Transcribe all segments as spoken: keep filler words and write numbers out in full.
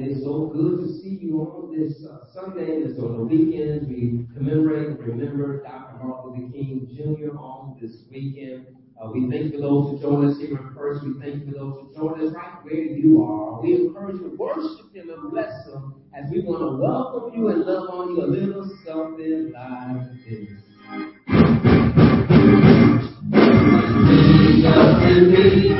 And it's so good to see you on this uh, Sunday. And so on the weekends, we commemorate and remember Doctor Martin Luther King Junior on this weekend. Uh, we thank you for those who join us here in person. We thank you for those who join us right where you are. We encourage you to worship Him and bless Him as we want to welcome you and love on you a little something like this. Jesus in me,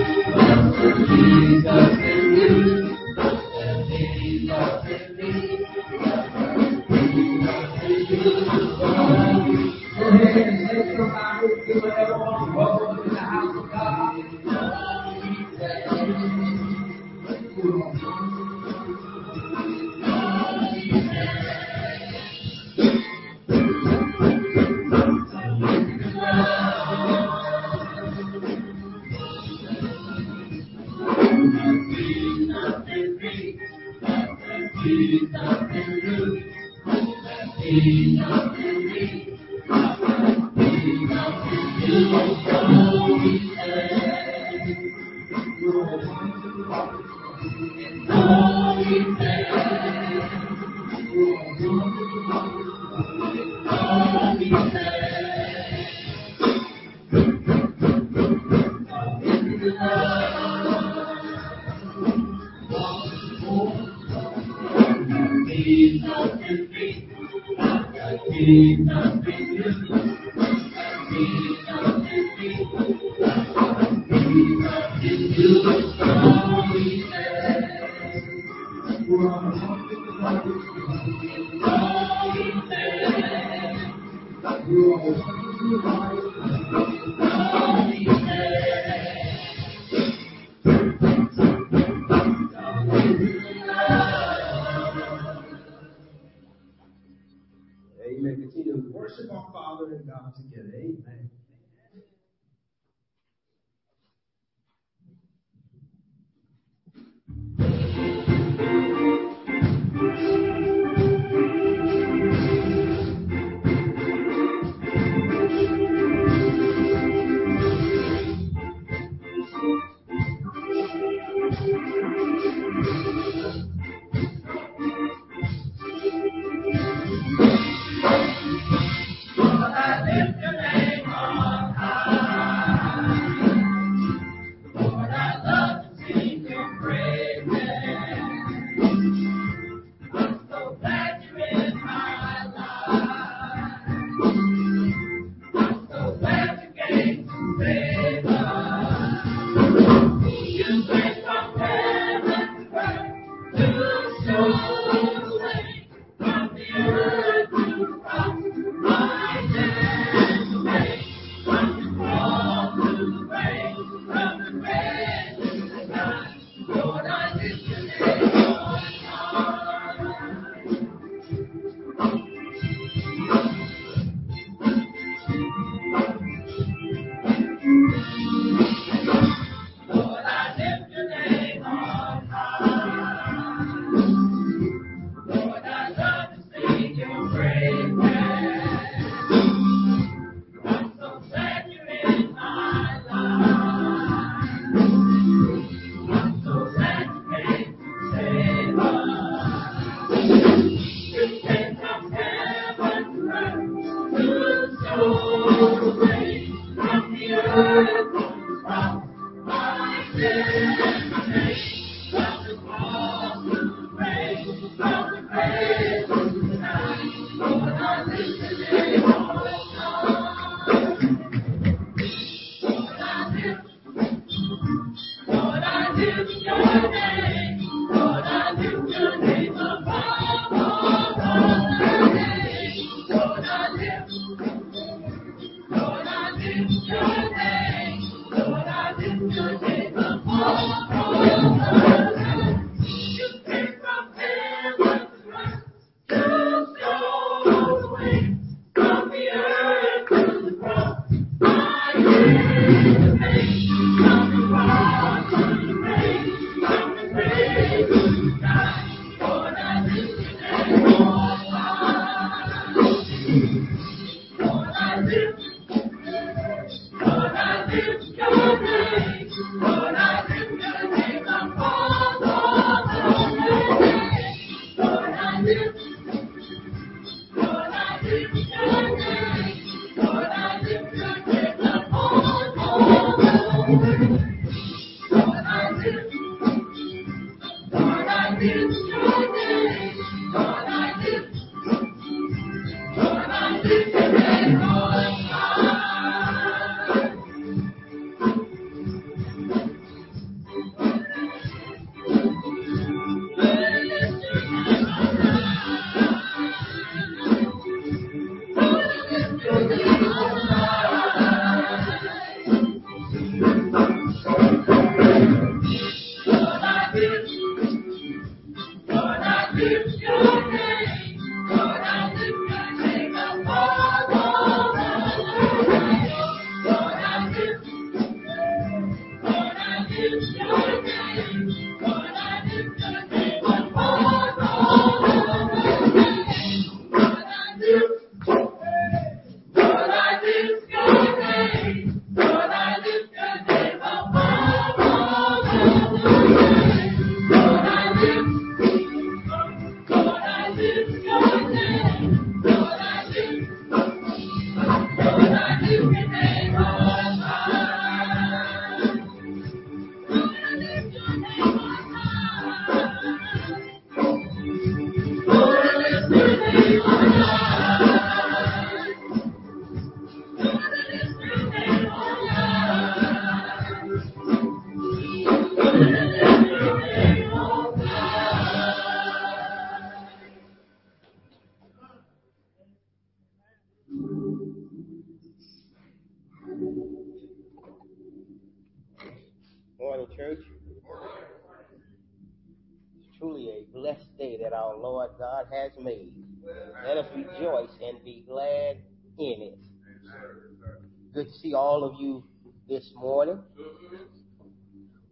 Morning.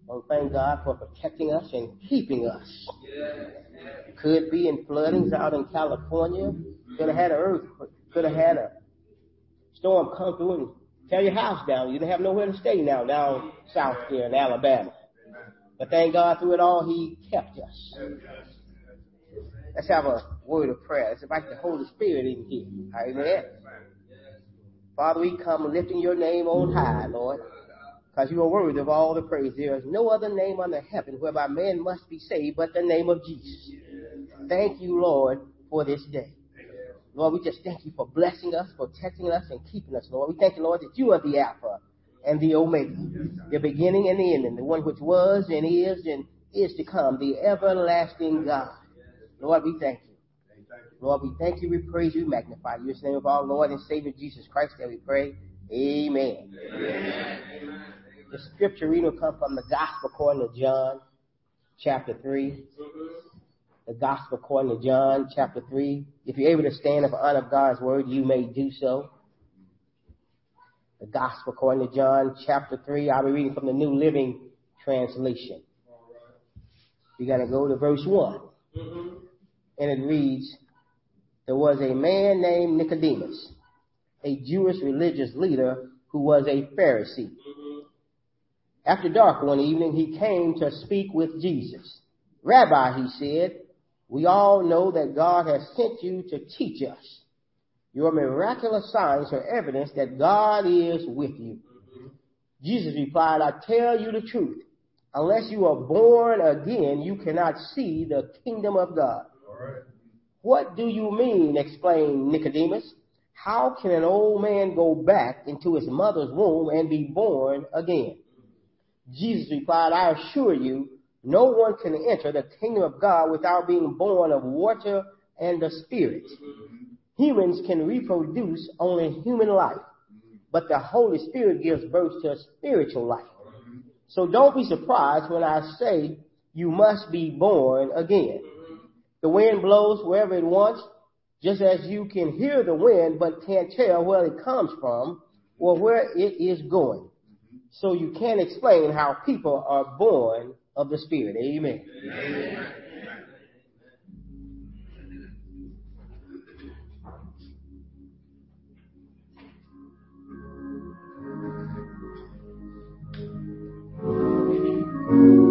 Well, thank God for protecting us and keeping us. Could be in floodings out in California. Could have had an earthquake. Could have had a storm come through and tear your house down. You didn't have nowhere to stay now down south here in Alabama. But thank God through it all, He kept us. Let's have a word of prayer. Let's invite the Holy Spirit in here. Amen. Father, we come lifting your name on high, Lord, because you are worthy of all the praise. There is no other name under heaven whereby man must be saved but the name of Jesus. Thank you, Lord, for this day. Lord, we just thank you for blessing us, protecting us, and keeping us, Lord. We thank you, Lord, that you are the Alpha and the Omega, the beginning and the ending, the one which was and is and is to come, the everlasting God. Lord, we thank you. Lord, we thank you, we praise you, magnify you. It's the name of our Lord and Savior Jesus Christ that we pray. Amen. Amen. The scripture reading will come from the Gospel according to John, chapter three. The Gospel according to John, chapter three. If you're able to stand up in honor of God's word, you may do so. The Gospel according to John, chapter three. I'll be reading from the New Living Translation. You're going to go to verse one. And it reads, there was a man named Nicodemus, a Jewish religious leader who was a Pharisee. Mm-hmm. After dark one evening, he came to speak with Jesus. Rabbi, he said, we all know that God has sent you to teach us. Your miraculous signs are evidence that God is with you. Mm-hmm. Jesus replied, I tell you the truth. Unless you are born again, you cannot see the kingdom of God. What do you mean, explained Nicodemus? How can an old man go back into his mother's womb and be born again? Jesus replied, I assure you, no one can enter the kingdom of God without being born of water and the Spirit. Humans can reproduce only human life, but the Holy Spirit gives birth to spiritual life. So don't be surprised when I say you must be born again. The wind blows wherever it wants, just as you can hear the wind but can't tell where it comes from or where it is going. So you can't explain how people are born of the Spirit. Amen. Amen. Thank you.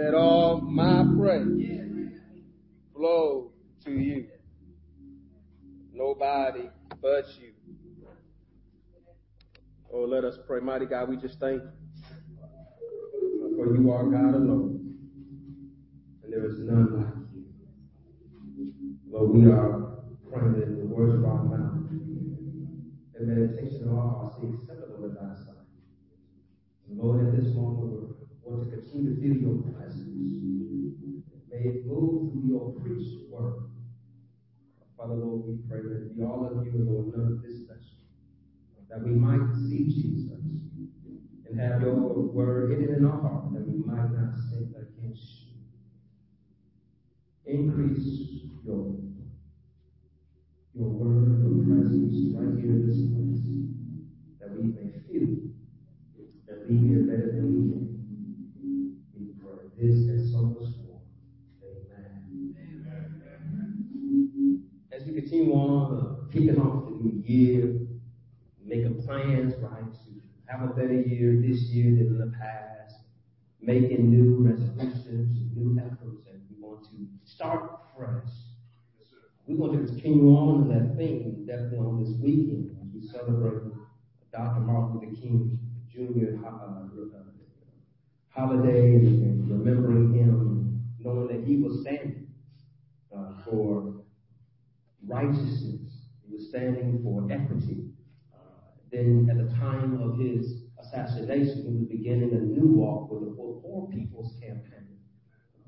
Let all my praise flow to you. Nobody but you. Oh, let us pray. Mighty God, we just thank you. For you are God alone. And there is none like you. Lord, we are praying that the words of our mouth and meditation of our hearts be acceptable in thy sight. Lord, at this moment, we want to continue to feel your presence. May it move through your preached word. Father, Lord, we pray that it be all of you, Lord, none of this session, that we might see Jesus and have your word hidden in our heart, that we might not sin against you. Increase your, your word and presence right here in this place, that we may feel that we hear better than we can. We pray this and so much more. Amen. Amen. As we continue on, uh, kicking off the new year, making plans, right, to have a better year this year than in the past, making new resolutions, new efforts, and we want to start fresh. Yes, we want to continue on to that theme, definitely on this weekend, as we celebrate Doctor Martin Luther King Junior holiday and remembering him, knowing that he was standing uh, for righteousness, he was standing for equity. Then at the time of his assassination, he was beginning a new walk with the Poor People's Campaign,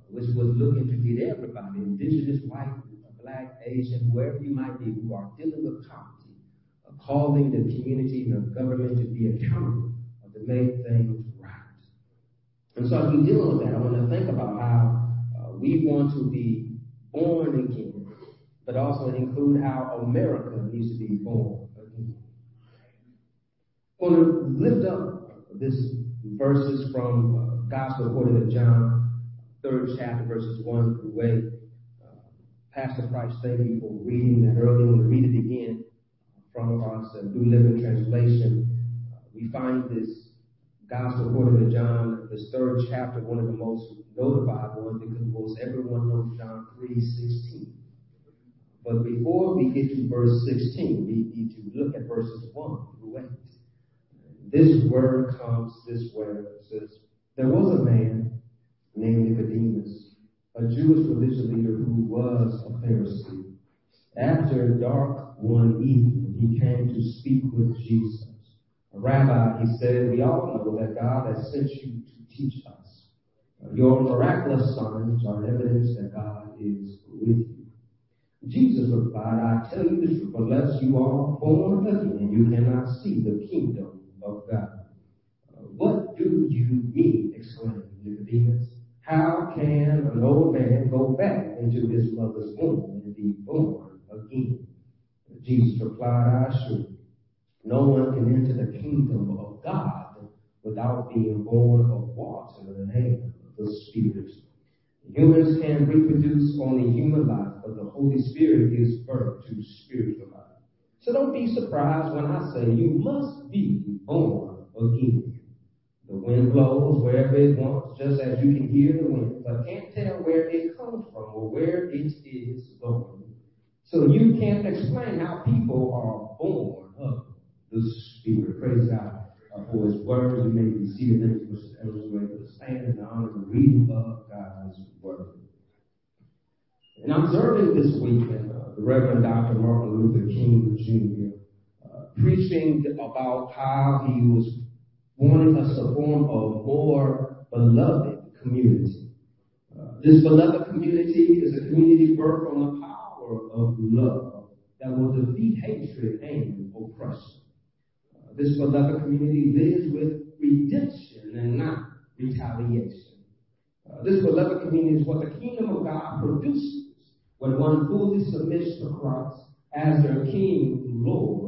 which was looking to get everybody, indigenous, white, black, Asian, whoever you might be, who are dealing with poverty, uh, calling the community and the government to be accountable to make things right. And so as we deal with that, I want to think about how uh, we want to be born again, but also include how America needs to be born again. I'm going to lift up this verses from uh, Gospel according to John, third chapter, verses one through eight. Uh, Pastor Price, thank you for reading that earlier. I'm going to read it again from our uh, New Living Translation. Uh, we find this Gospel according to John, this third chapter, one of the most notified ones because most everyone knows John three sixteen. But before we get to verse sixteen, we need to look at verses one through eight. This word comes this way. It says, there was a man named Nicodemus, a Jewish religious leader who was a Pharisee. After dark one evening, he came to speak with Jesus. A rabbi, he said, we all know that God has sent you to teach us. Your miraculous signs are evidence that God is with you. Jesus replied, I tell you the truth, unless you are born again, you cannot see the kingdom of God. Uh, what do you mean? Exclaimed Nicodemus. How can an old man go back into his mother's womb and be born again? Jesus replied, I assure you, no one can enter the kingdom of God without being born of water and of the Spirit. Humans can reproduce only human life, but the Holy Spirit gives birth to spiritual life. So don't be surprised when I say you must be born again. The wind blows wherever it wants, just as you can hear the wind, but can't tell where it comes from or where it is going. So you can't explain how people are born of the Spirit. Praise God for His word. You may be seated in the stand in the honor of the reading of God's word. And I'm observing this weekend, uh, the Reverend Doctor Martin Luther King Junior Uh, preaching about how he was wanting us to form a more beloved community. Uh, this beloved community is a community built on the power of love that will defeat hatred and oppression. Uh, this beloved community lives with redemption and not retaliation. Uh, this beloved community is what the kingdom of God produces when one fully submits to Christ as their King, Lord,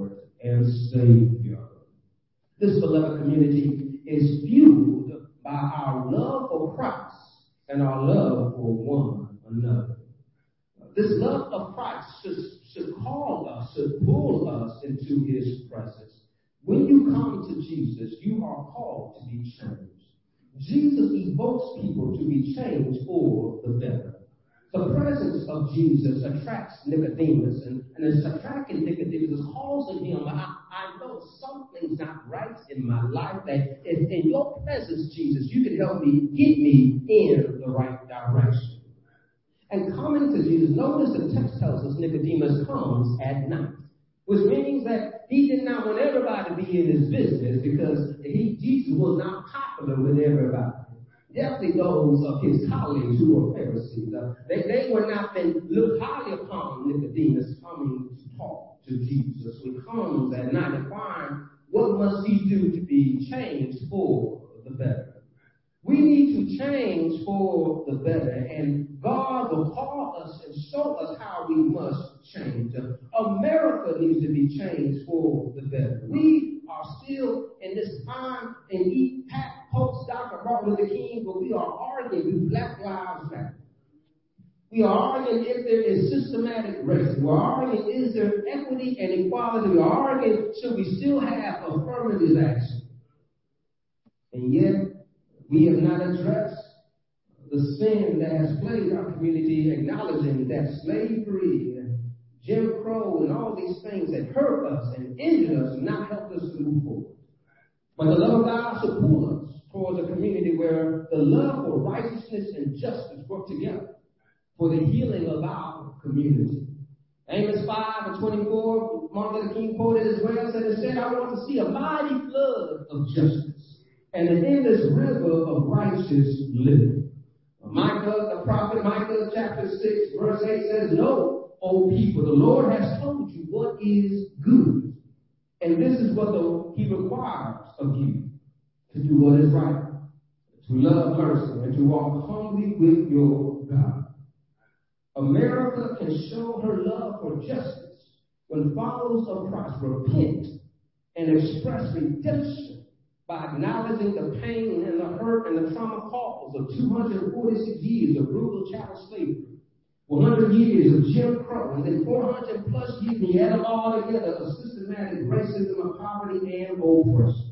and Savior. This beloved community is fueled by our love for Christ and our love for one another. Uh, this love of Christ should, should call us, should pull us into His presence. When you come to Jesus, you are called to be changed. Jesus evokes people to be changed for the better. The presence of Jesus attracts Nicodemus, and, and it's attracting Nicodemus, it's causing him, I, I know something's not right in my life, that in, in your presence, Jesus, you can help me, get me in the right direction. And coming to Jesus, notice the text tells us Nicodemus comes at night, which means that he did not want everybody to be in his business because he, Jesus was not popular with everybody. Definitely those of his colleagues who were Pharisees. Uh, they, they were not been looked highly upon Nicodemus coming to talk to Jesus. He comes at night and finds what must he do to be changed for the better. We need to change for the better, and God will call us and show us how we must change. Uh, America needs to be changed for the better. We are still in this time and eat pack post Doctor Martin Luther King, but we are arguing with Black Lives Matter. We are arguing if there is systematic racism. We are arguing is there equity and equality. We are arguing should we still have affirmative action. And yet, we have not addressed the sin that has plagued our community, acknowledging that slavery and Jim Crow and all these things that hurt us and injured us and not helped us to move forward. But the love of God should pull us towards a community where the love for righteousness and justice work together for the healing of our community. Amos five and twenty-four, Martin Luther King quoted as well, said, it said, I want to see a mighty flood of justice and an endless river of righteous living. Micah, the prophet Micah, chapter six, verse eight says, Know, O people, the Lord has told you what is good. And this is what the, he requires of you, to do what is right, to love mercy, and to walk humbly with your God. America can show her love for justice when followers of Christ repent and express redemption by acknowledging the pain and the hurt and the trauma caused of two hundred forty-six years of brutal chattel slavery, one hundred years of Jim Crow, and then four hundred plus years, and you add them all together, a systematic racism of poverty and oppression.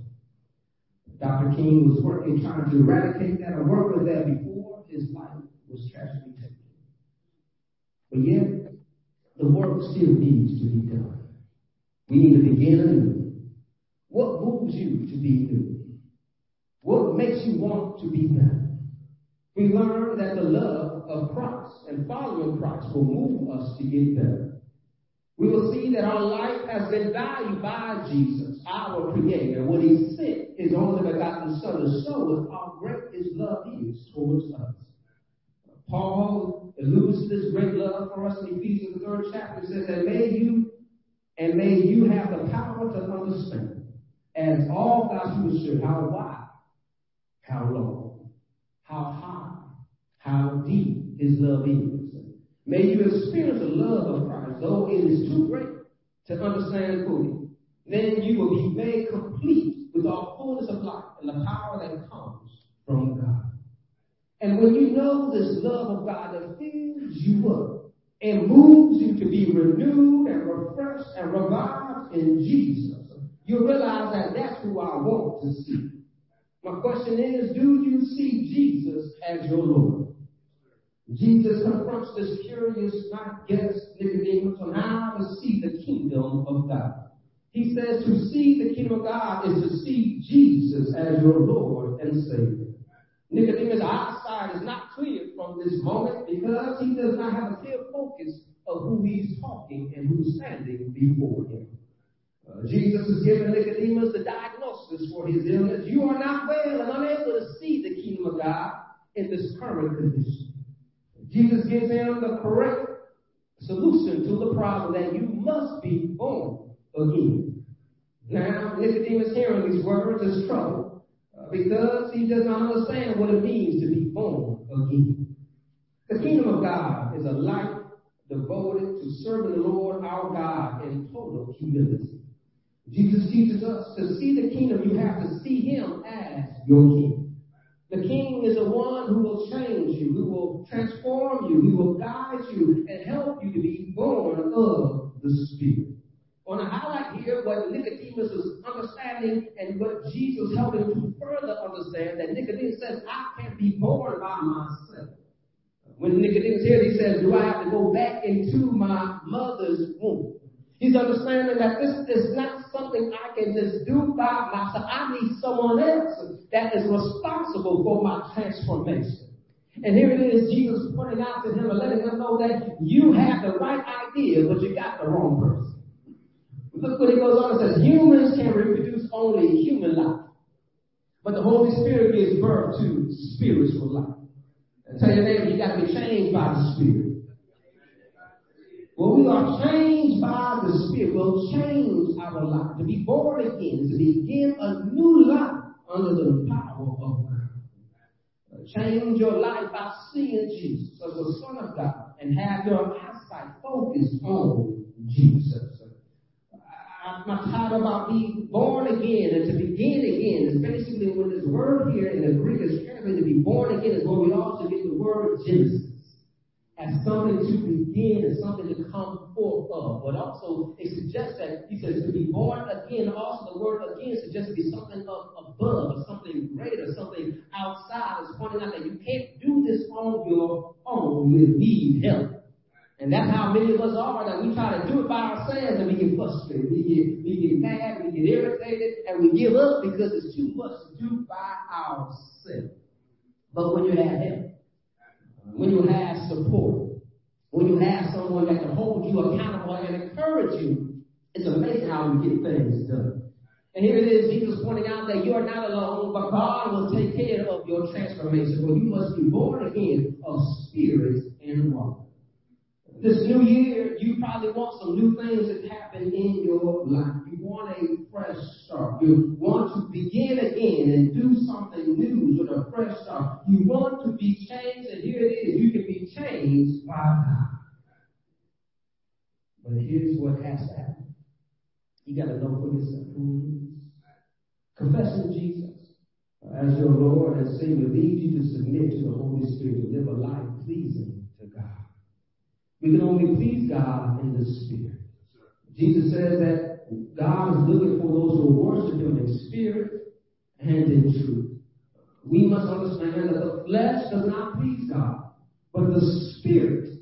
Doctor King was working, trying to eradicate that or work with that before his life was tragically taken. But yet, the work still needs to be done. We need to begin anew. What moves you to be new? What makes you want to be better? We learn that the love of Christ and following Christ will move us to get better. We will see that our life has been valued by Jesus, our Creator. What He sent His only begotten Son to show us how great His love is towards us. Paul alludes to this great love for us in Ephesians the third chapter. Says that may you and may you have the power to understand, as all gospels should, how wide, how long, how high, how deep His love is. May you experience the love of Christ, though it is too great to understand fully. Then you will be made complete with all fullness of life and the power that comes from God. And when you know this love of God that fills you up and moves you to be renewed and refreshed and revived in Jesus, you realize that that's who I want to see. My question is, do you see Jesus as your Lord? Jesus confronts this curious, not guess, Nicodemus on how to see the kingdom of God. He says to see the kingdom of God is to see Jesus as your Lord and Savior. Nicodemus' eyesight is not clear from this moment because he does not have a clear focus of who he's talking and who's standing before him. Uh, Jesus has given Nicodemus the diagnosis for his illness. You are not well and unable to see the kingdom of God in this current condition. Jesus gives him the correct solution to the problem that you must be born again. Now, Nicodemus hearing these words is troubled because he does not understand what it means to be born again. The kingdom of God is a life devoted to serving the Lord our God in total humility. Jesus teaches us to see the kingdom, you have to see Him as your King. The King is the one who will change you, who will transform you, who will guide you, and help you to be born of the Spirit. On I like to hear what Nicodemus is understanding and what Jesus helped him to further understand, that Nicodemus says, I can't be born by myself. When Nicodemus here, he says, do I have to go back into my mother's womb? He's understanding that this is not something I can just do by myself. I need someone else that is responsible for my transformation. And here it is, Jesus pointing out to him and letting him know that you have the right idea, but you got the wrong person. Look what he goes on and says, humans can reproduce only human life, but the Holy Spirit gives birth to spiritual life. And tell your neighbor, you got to be changed by the Spirit. Well, we are changed by the Spirit. We'll change our life. To be born again, to begin a new life under the power of God. Change your life by seeing Jesus as the Son of God and have your eyesight focused on Jesus. I'm not tired about being born again and to begin again. It's basically when this word here in the Greek is translated to be born again is where we also get the word Genesis. As something to begin and something to come forth of. But also it suggests that he says to be born again, also the word again suggests to be something up above or something greater, something outside. It's pointing out that you can't do this on your own. You need help. And that's how many of us are, that we try to do it by ourselves and we get frustrated. We get we get mad, we get irritated, and we give up because it's too much to do by ourselves. But when you have help, when you have support, when you have someone that can hold you accountable and encourage you, it's amazing how we get things done. And here it is, Jesus pointing out that you are not alone, but God will take care of your transformation. Well, you must be born again of spirit and water. This new year, you probably want some new things that happen in your life. You want a fresh start. You want to begin again and do something new with a fresh start. You want to be changed, and here it is. You can be changed by God. But here's what has to happen. You got to know for yourself who He is. Confessing Jesus as your Lord and Savior leads you to submit to the Holy Spirit to live a life pleasing to God. We can only please God in the Spirit. Jesus says that God is looking for those who worship Him in spirit and in truth. We must understand that the flesh does not please God, but the Spirit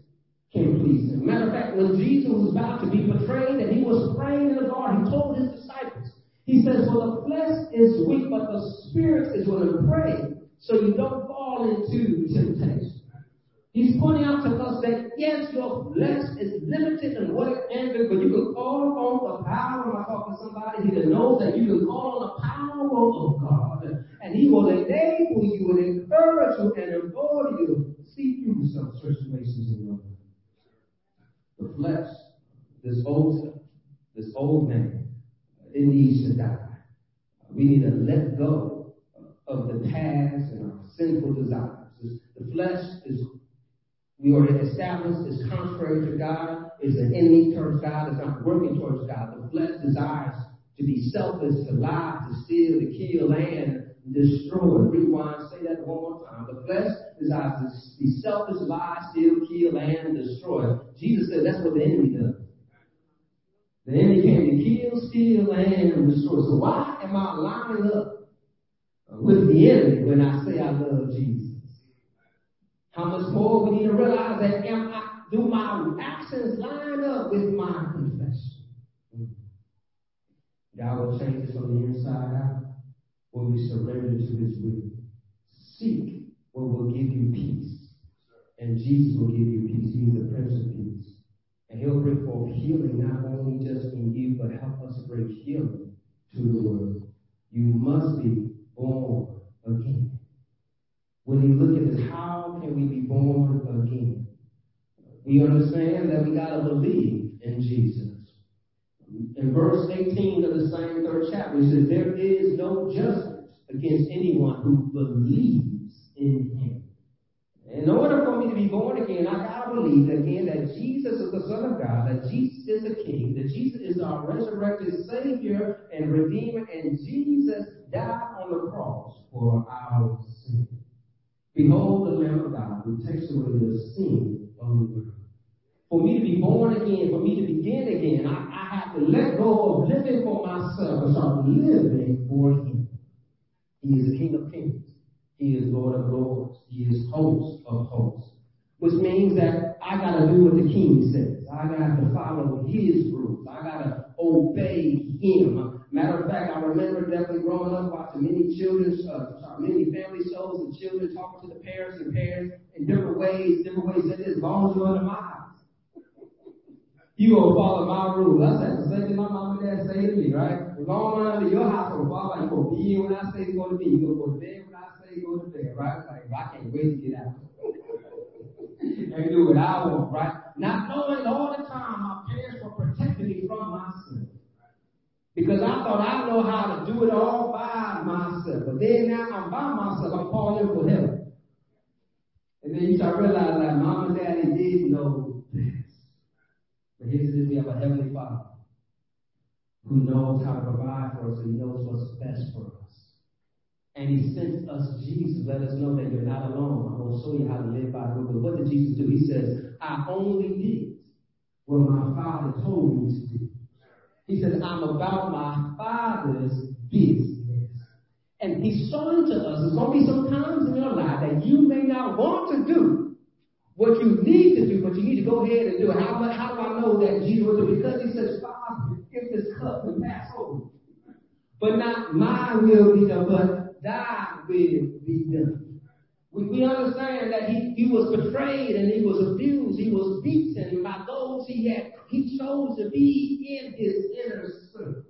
can please Him. Matter of fact, when Jesus was about to be betrayed and He was praying in the garden, He told His disciples, He says, well, the flesh is weak, but the Spirit is going to pray so you don't fall into temptation. He's pointing out to us that, yes, your flesh is limited in what it can do, but you can call on the power. I talk to somebody here that knows that you can call on the power of God, and He will enable you and encourage you and empower you to see through some situations in your life. The flesh, this old, this old man, it needs to die. We need to let go of the past and our sinful desires. The flesh is We are established as contrary to God, is an enemy towards God, is not working towards God. The flesh desires to be selfish, to lie, to steal, to kill, and destroy. Rewind, say that one more time. The flesh desires to be selfish, lie, steal, kill, and destroy. Jesus said that's what the enemy does. The enemy came to kill, steal, and destroy. So why am I lining up with the enemy when I say I love Jesus? How much more we need to realize that am I, do my actions line up with my confession? God will change us from the inside out when we surrender to His will. Seek what will give you peace, and Jesus will give you peace. He is the Prince of Peace, and He'll bring forth healing not only just in you, but help us bring healing to the world. You must be born again. When we look at this, how can we be born again? We understand that we got to believe in Jesus. In verse eighteen of the same third chapter, it says, there is no judgment against anyone who believes in Him. In order for me to be born again, I got to believe again that Jesus is the Son of God, that Jesus is the King, that Jesus is our resurrected Savior and Redeemer, and Jesus died on the cross for our sins. Behold the Lamb of God who takes away the sin of the world. For me to be born again, for me to begin again, I, I have to let go of living for myself and start living for Him. He is the King of Kings. He is Lord of Lords. He is host of hosts. Which means that I gotta do what the King says. I gotta follow His rules. I gotta obey Him. Matter of fact, I remember definitely growing up watching many children's, uh, many family shows and children talking to the parents and parents in different ways, different ways. That as long as you're under my you will follow my rules. That's like the same thing my mom and dad say to me, right? As long as I'm under your house, I'm going to go be in when I say you're going to be. You're going to go to bed when I say you're going to bed, right? Like, I can't wait to get out and do what I want, right? Not knowing all the time my parents were protecting me from my sin. Because I thought I know how to do it all by myself. But then now I'm by myself, I'm calling for help. And then you start realizing, like, mom and daddy did know this. But here's this, we have a Heavenly Father who knows how to provide for us and knows what's best for us. And He sent us Jesus, let us know that you're not alone. I'm going to show you how to live by the But what did Jesus do? He says, I only did what my Father told me to do. He says, I'm about my Father's business. And He's showing to us, there's going to be some times in your life that you may not want to do what you need to do, but you need to go ahead and do it. How, how do I know that Jesus was? Because He says, Father, give this cup and pass over. But not my will be done, but thy will be done. We, we understand that he, he was betrayed and He was abused. He was beaten by those He had. He chose to be in His inner circle.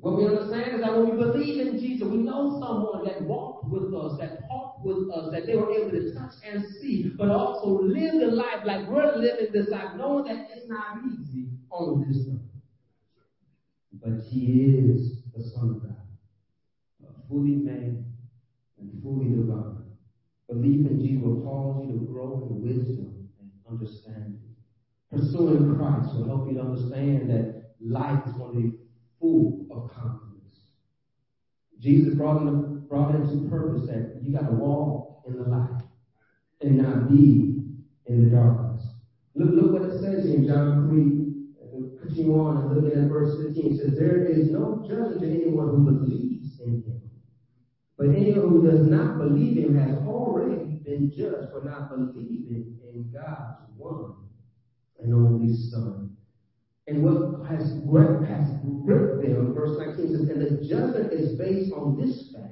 What we understand is that when we believe in Jesus, we know someone that walked with us, that talked with us, that they were able to touch and see, but also live the life like we're living this life, knowing that it's not easy on this earth. But He is the Son of God, fully man and fully divine. Belief in Jesus will cause you to grow in wisdom and understanding. Pursuing Christ will help you to understand that life is going to be full of confidence. Jesus brought him, brought him to purpose that you got to walk in the light and not be in the darkness. Look, look what it says in John three, continue on and look at verse fifteen. It says, there is no judge to anyone who believes in Him. But anyone who does not believe Him has already been judged for not believing in God's one and only Son. And what has gripped them, verse nineteen says, and the judgment is based on this fact.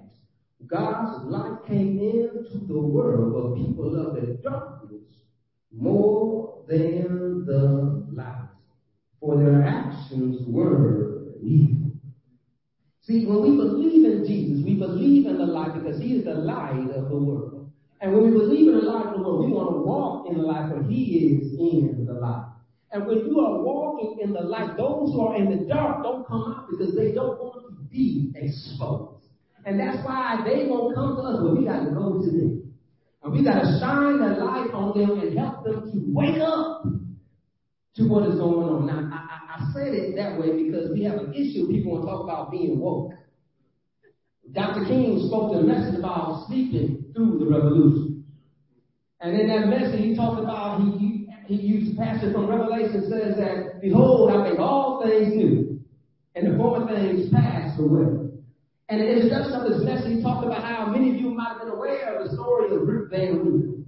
God's light came into the world, but people love the darkness more than the light, for their actions were evil. See, when we believe in Jesus, we believe in the light because He is the light of the world. And when we believe in the light of the world, we want to walk in the light, for He is in the light. And when you are walking in the light, those who are in the dark don't come out because they don't want to be exposed. And that's why they won't come to us, but we got to go to them. And we got to shine the light on them and help them to wake up to what is going on. Now, I, I, I said it that way because we have an issue. People want to talk about being woke. Doctor King spoke the message about sleeping through the revolution. And in that message, he talked about he, he He used a passage from Revelation says that, behold, I make all things new, and the former things pass away. And in the introduction of this message, he talked about how many of you might have been aware of the story of Rip Van Winkle.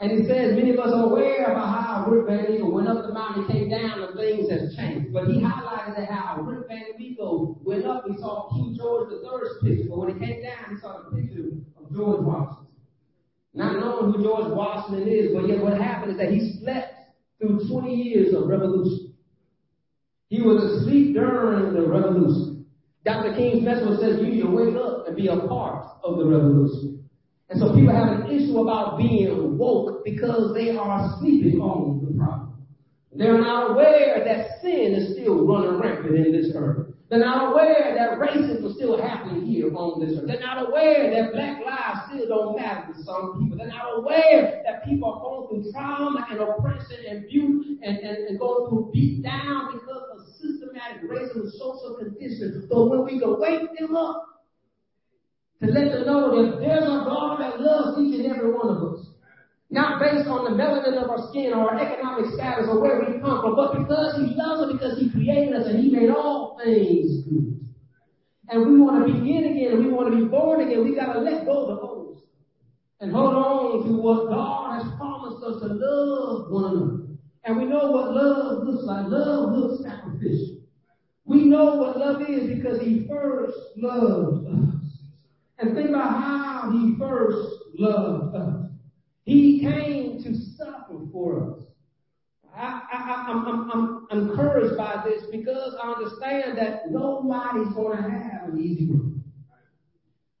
And he says many of us are aware about how Rip Van Winkle went up the mountain, came down, and things have changed. But he highlighted that how Rip Van Winkle went up, he saw King George the Third's picture, but when he came down, he saw the picture of George Washington. Not knowing who George Washington is, but yet what happened is that he slept through twenty years of revolution. He was asleep during the revolution. Doctor King's message says you need to wake up and be a part of the revolution. And so people have an issue about being woke because they are sleeping on the problem. They're not aware that sin is still running rampant in this earth. They're not aware that racism is still happening here on this earth. They're not aware that black lives still don't matter to some people. They're not aware that people are going through trauma and oppression and abuse and, and, and going through beat down because of systematic racism and social conditions. But when we can wake them up to let them know that there's a God that loves each and every one of us. Not based on the melanin of our skin or our economic status or where we come from, but because he loves us, because he created us and he made all things good. And we want to begin again and we want to be born again. We got to let go of the old and hold on to what God has promised us, to love one another. And we know what love looks like. Love looks sacrificial. We know what love is because he first loved us. And think about how he first loved us. He came to suffer for us. I, I, I'm, I'm, I'm encouraged by this because I understand that nobody's going to have an easy road.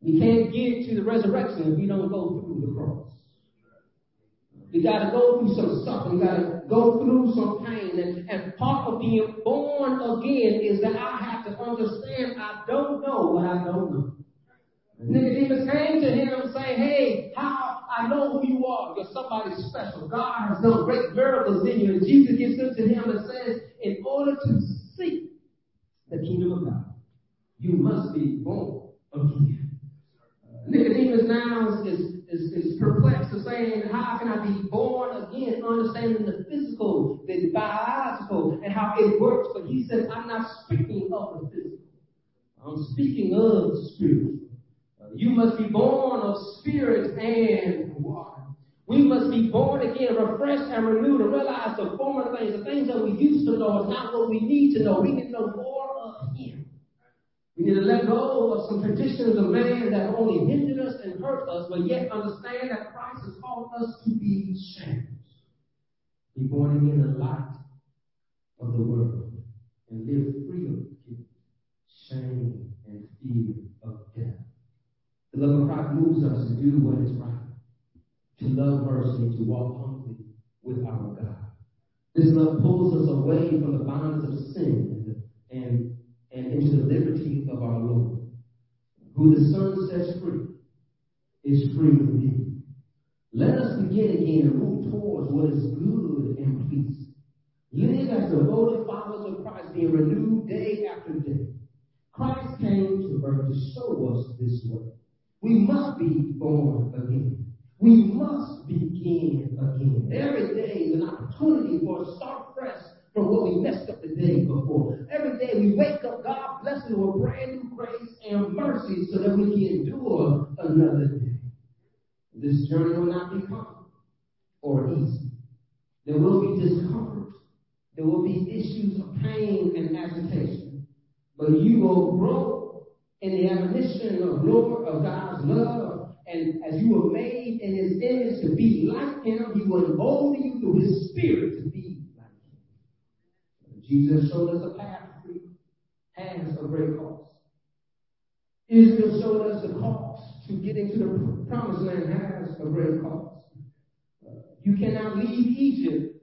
We can't get to the resurrection if we don't go through the cross. We got to go through some suffering. We got to go through some pain. And, and part of being born again is that I have to understand I don't know what I don't know. Nicodemus came to him and say, hey, how I know who you are, because somebody's special. God has done great miracles in you. And Jesus gives them to him and says, in order to see the kingdom of God, you must be born again. Nicodemus now is, is, is perplexed to saying, how can I be born again, understanding the physical, the biological, and how it works? But he says, I'm not speaking of the physical. I'm speaking of the spiritual. You must be born of spirit and water. We must be born again, refreshed and renewed, and realize the former things, the things that we used to know, is not what we need to know. We need to know more of him. We need to let go of some traditions of man that only hindered us and hurt us, but yet understand that Christ has called us to be changed. Be born again in the light of the world and live free of shame and fear of death. The love of Christ moves us to do what is right, to love mercy, to walk humbly with our God. This love pulls us away from the bonds of sin and, and into the liberty of our Lord. Who the Son sets free is free indeed. Let us begin again and move towards what is good and pleasing. Live as devoted followers of Christ, being renewed day after day. Christ came to earth to show us this way. We must be born again. We must begin again. Every day is an opportunity for us to start fresh from what we messed up the day before. Every day we wake up, God blesses us with brand new grace and mercy so that we can endure another day. This journey will not be comfortable or easy. There will be discomfort. There will be issues of pain and agitation. But you will grow in the admonition of Lord of God's love, and as you were made in his image to be like him, he will embolden you through his spirit to be like him. Jesus showed us a path of freedom, has a great cost. Israel showed us the cost to get into the promised land, has a great cost. You cannot leave Egypt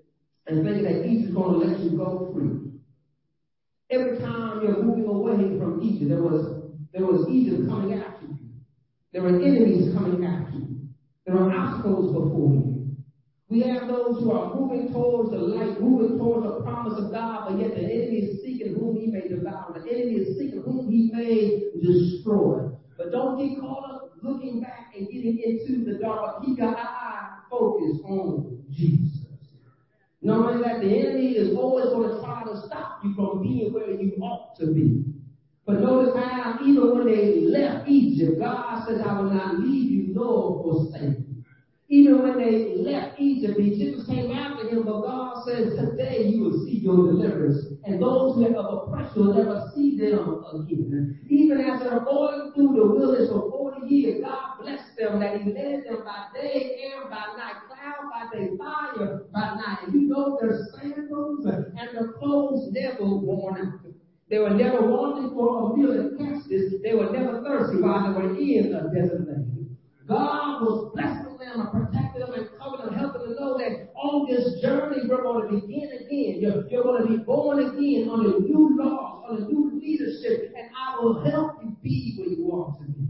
and think that Egypt is going to let you go free. Every time you're moving away from Egypt, there was There was Egypt coming after you. There were enemies coming after you. There are obstacles before you. We have those who are moving towards the light, moving towards the promise of God, but yet the enemy is seeking whom he may devour. The enemy is seeking whom he may destroy. But don't get caught up looking back and getting into the dark. Keep your eye focused on Jesus. Knowing that the enemy is always going to try to stop you from being where you ought to be. But notice how even when they left Egypt, God says, I will not leave you nor forsake you. Even when they left Egypt, the Egyptians came after him, but God says, today you will see your deliverance. And those who are of oppression will never see them again. Even as they're going through the wilderness for forty years, God blessed them that he led them by day, air by night, cloud by day, fire by night. And you know their sandals and their clothes never worn out. They were never wanting for a meal in Texas. They were never thirsty while they were in the desert land. God was blessing them and protecting them and covering them, helping them know that on this journey we're going to begin again. You're, you're going to be born again under new laws, under new leadership, and I will help you be where you want to be.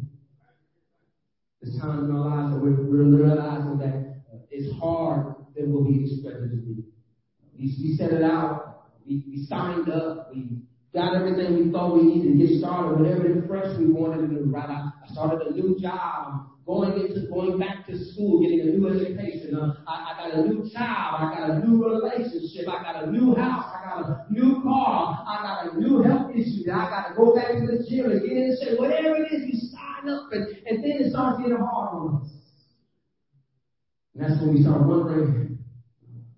It's time in our lives that we're, we're realizing that it's harder than what we expected to be. We, we set it out. We, we signed up. We got everything we thought we needed to get started, whatever fresh we wanted to do, right? I started a new job, going into, going back to school, getting a new education, evangelism. I, I got a new child. I got a new relationship. I got a new house. I got a new car. I got a new health issue. I got to go back to the gym and get in shape. Whatever it is, we sign up, and, and then it starts getting hard on us. And that's when we start wondering,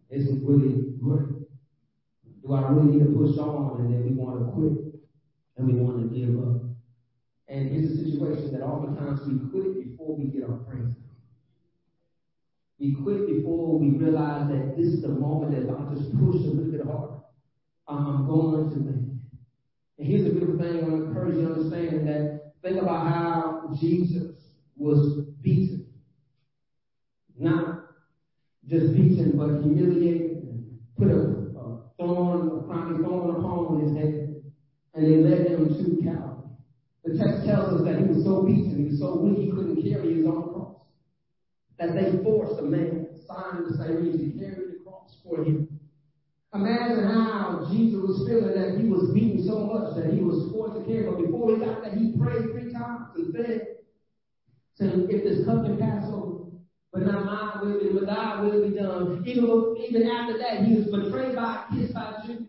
is it really worth it? Do I really need to push on? And then we want to quit and we want to give up. And here's a situation that oftentimes we quit before we get our praise down. We quit before we realize that this is the moment that I'll just push a little bit harder. I'm going to win. And here's a beautiful thing I want to encourage you to understand that think about how Jesus was beaten. Not just beaten, but humiliated and put a, a thorn, a chronic thorn upon his head, and they led him to Calvary. The text tells us that he was so beaten, he was so weak, he couldn't carry his own cross, that they forced a man, Simon the Cyrenian, to carry the cross for him. Imagine how Jesus was feeling that he was beaten so much that he was forced to carry. But before he got there, he prayed three times and said, so if this cup can pass over, but not mine will be, but thy will be done. Even, even after that, he was betrayed by a kiss by Judas.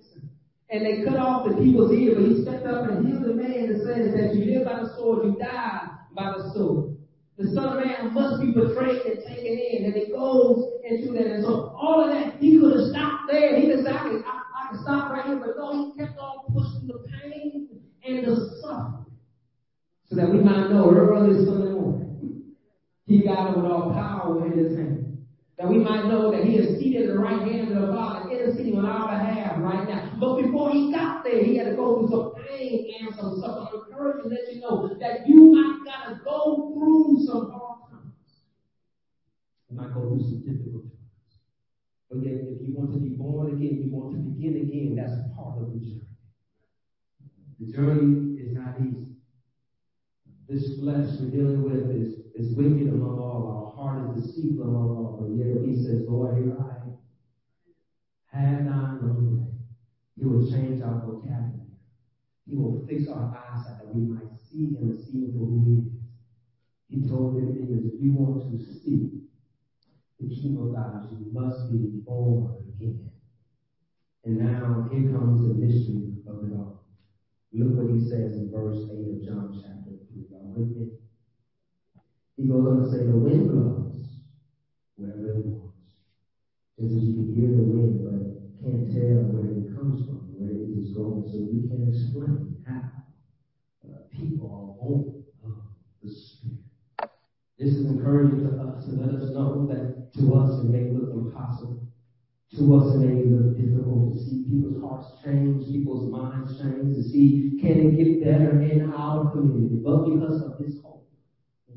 And they cut off the people's ear, but he stepped up and healed the man and says that you live by the sword, you die by the sword. The Son of Man must be betrayed and taken in, and it goes into that. And so all of that, he could have stopped there. He decided, I, I can stop right here, but no, he kept on pushing the pain and the suffering so that we might know early Sunday morning, he got it with all power in his hand. That we might know that he is seated at the right hand of the Father, interceding on our behalf right now. But before he got there, he had to go through some pain and some suffering. I'm encouraging to let you know that you might got to go through some hard times. You might go through some difficult times. But yet, if you want to be born again, you want to begin again, that's part of the journey. The journey is not easy. This flesh we're dealing with is, is wicked among all. Our heart is deceitful among all. But yet he says, Lord, here I am. Had I known that, he will change our vocabulary. He will fix our eyesight that we might see and receive the who he is. He told them, if you want to see the kingdom of God, you must be born again. And now here comes the mystery of it all. Look what he says in verse eight of John chapter three. Y'all with me? He goes on to say, the wind blows wherever it wants. Just as you can hear the wind, but can't tell where it comes from, where it is going. So we can't explain how uh, people are born of the Spirit. This is encouraging to us to let us know that to us it may look impossible. To us, it may look difficult to see people's hearts change, people's minds change, to see can it get better in our community. But because of this hope,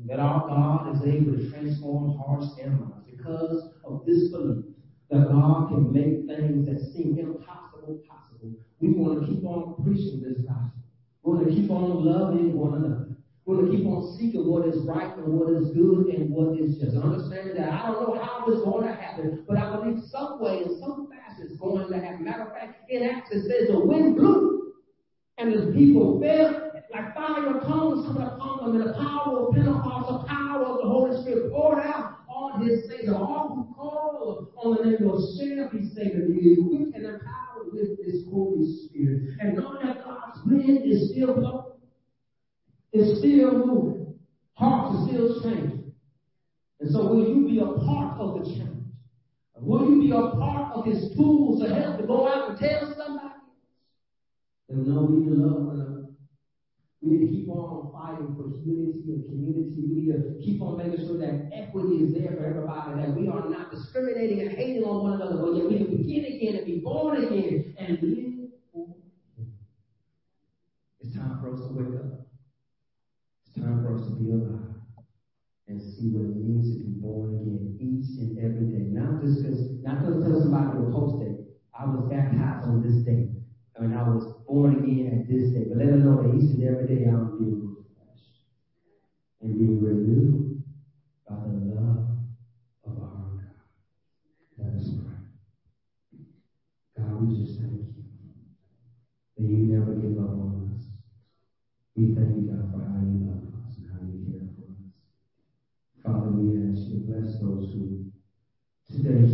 that our God is able to transform hearts and minds, because of this belief that God can make things that seem impossible possible, we want to keep on preaching this gospel. We want to keep on loving one another. We want to keep on seeking what is right and what is good and what is just. Understand that I don't know how it's going to happen, but I believe some way and some fashion it's going to happen. Matter of fact, in Acts it says the wind blew, and the people fell like fire of tongues coming upon them, and the power of Pentecost, the power of the Holy Spirit poured out on his Savior. All who call on the name of shall be saved, and be equipped and empowered with his Holy Spirit. And knowing that God's wind is still blowing, it's still moving. Hearts are still changing. And so will you be a part of the change? Will you be a part of his tools to help to go out and tell somebody? And no, we need to love one another. We need to keep on fighting for unity and community. We need to keep on making sure that equity is there for everybody, that we are not discriminating and hating on one another, but that we can begin again and be born again and live for him. It's time for us to wake up. Time for us to be alive and see what it means to be born again each and every day. Not just because, not because tell somebody to post it. I was baptized on this day, I mean, I was born again at this day. But let them know that each and every day I'm being refreshed and being renewed by the love of our God. Let us pray. God, we just thank you that you never give up on us. We thank you, God, for how you love us and how you care for us. Father, we ask you to bless those who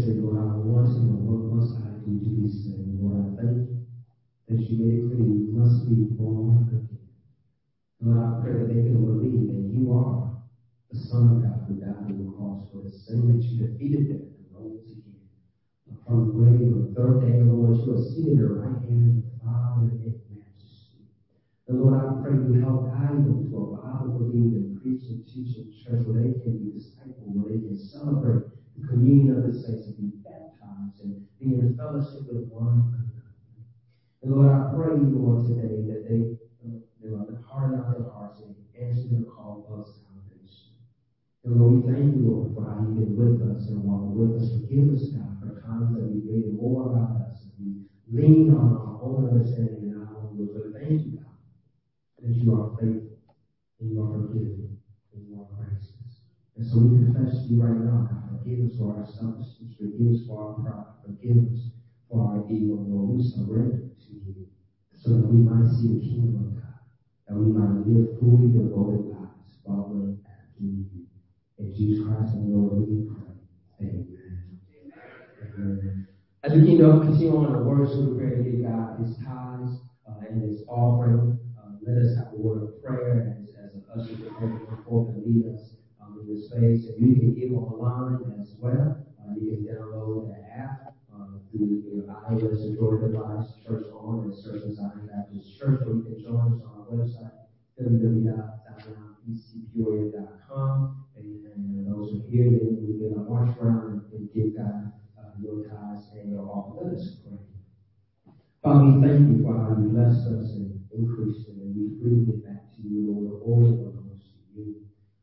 say, Lord, I want to know what must I do to be saved. Lord, I thank you that you made clear you must be born again. Lord, I pray that they can believe that you are the Son of God who died on the cross for the sin that you defeated them and rose again. Upon the grave on the third day, Lord, you are seated at the right hand of the Father in majesty. And Lord, I pray you help guide them to a Bible-believing, preaching, teaching church where they can be discipled, where they can celebrate the communion of the saints and be baptized and be in fellowship with one another. And Lord, I pray you, Lord, today that they are the heart out their hearts and answer the call of salvation. And Lord, we thank you, Lord, for how you've been with us and walking with us. Forgive us now for times that we've made more about us and we lean on our own understanding and our own will. But thank you, God, that you are faithful and you are forgiving and you are gracious. And so we confess to you right now, God, forgive us for our selfishness, forgive us for our pride, forgive us for our evil, Lord. We surrender to you so that we might see the kingdom of God, that we might live fully devoted lives, following after you. In Jesus Christ, our Lord, we pray. Amen. Amen. As we keep on continuing on the words so we pray to give God his tithes uh, and his offering, uh, let us have a word of prayer as, as an usher to come forth and lead us um, in this space. And you can give online as well. Uh, you can download the app um, through your iOS and Android device, Church On, and search us out at this church, or you can join us on website, w w w dot e c peoria dot com, and, and those are here, then we get a march around and, and give God uh, your tithes and your offering. Let us pray. Father, we thank you for how you blessed us and increased us, and we freely give back to you, Lord, all that belongs to you.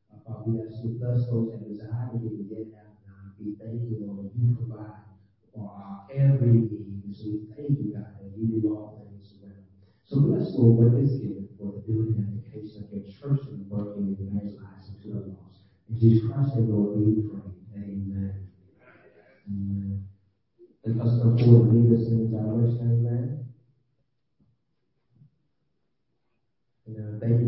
Uh, Father, we ask you to bless those that desire to get out now. We thank you, Lord, you provide for our every need, so we thank you, God, that you do all things well. So bless, Lord, what is given for the building and application of your church and working and evangelizing to the lost. In Jesus Christ, our Lord, we pray. Amen. Amen. Let us come forward and lead us in the direction. Amen. And, uh, thank